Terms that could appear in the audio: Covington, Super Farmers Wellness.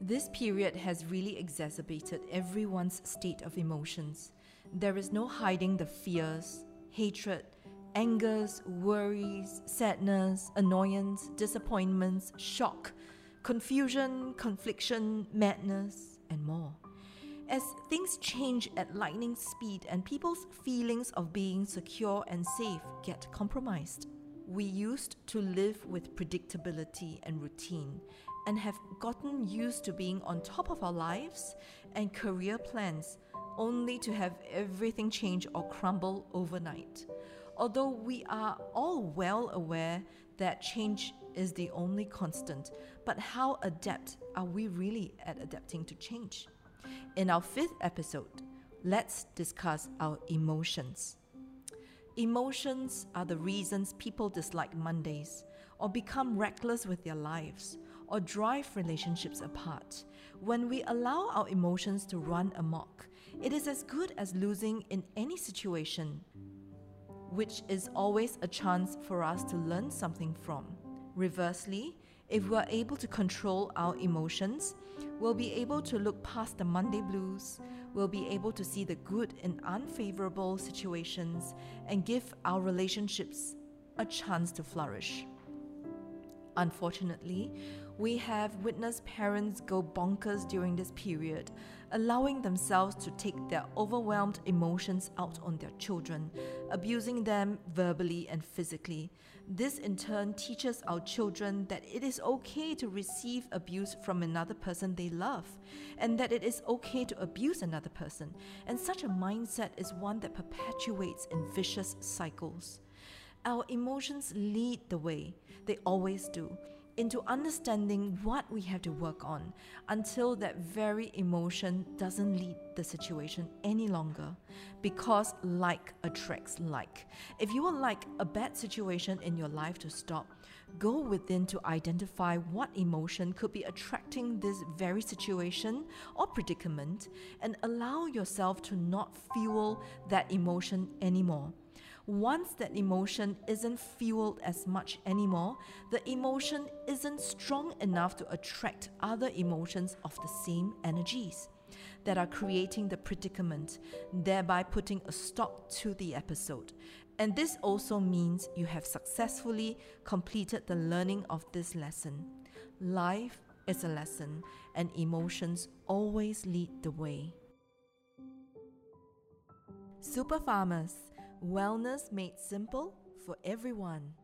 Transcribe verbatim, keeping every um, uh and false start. This period has really exacerbated everyone's state of emotions. There is no hiding the fears, hatred, angers, worries, sadness, annoyance, disappointments, shock, confusion, confliction, madness, and more. As things change at lightning speed and people's feelings of being secure and safe get compromised. We used to live with predictability and routine and have gotten used to being on top of our lives and career plans, only to have everything change or crumble overnight. Although we are all well aware that change is the only constant, but how adept are we really at adapting to change? In our fifth episode, let's discuss our emotions. Emotions are the reasons people dislike Mondays, or become reckless with their lives, or drive relationships apart. When we allow our emotions to run amok, it is as good as losing in any situation, which is always a chance for us to learn something from. Reversely, if we are able to control our emotions, we'll be able to look past the Monday blues, we'll be able to see the good in unfavorable situations and give our relationships a chance to flourish. Unfortunately, we have witnessed parents go bonkers during this period, allowing themselves to take their overwhelmed emotions out on their children, abusing them verbally and physically. This in turn teaches our children that it is okay to receive abuse from another person they love, and that it is okay to abuse another person. And such a mindset is one that perpetuates in vicious cycles. Our emotions lead the way, they always do, into understanding what we have to work on until that very emotion doesn't lead the situation any longer. Because like attracts like. If you would like a bad situation in your life to stop, go within to identify what emotion could be attracting this very situation or predicament and allow yourself to not fuel that emotion anymore. Once that emotion isn't fueled as much anymore, the emotion isn't strong enough to attract other emotions of the same energies that are creating the predicament, thereby putting a stop to the episode. And this also means you have successfully completed the learning of this lesson. Life is a lesson, and emotions always lead the way. Super Farmers. Wellness made simple for everyone.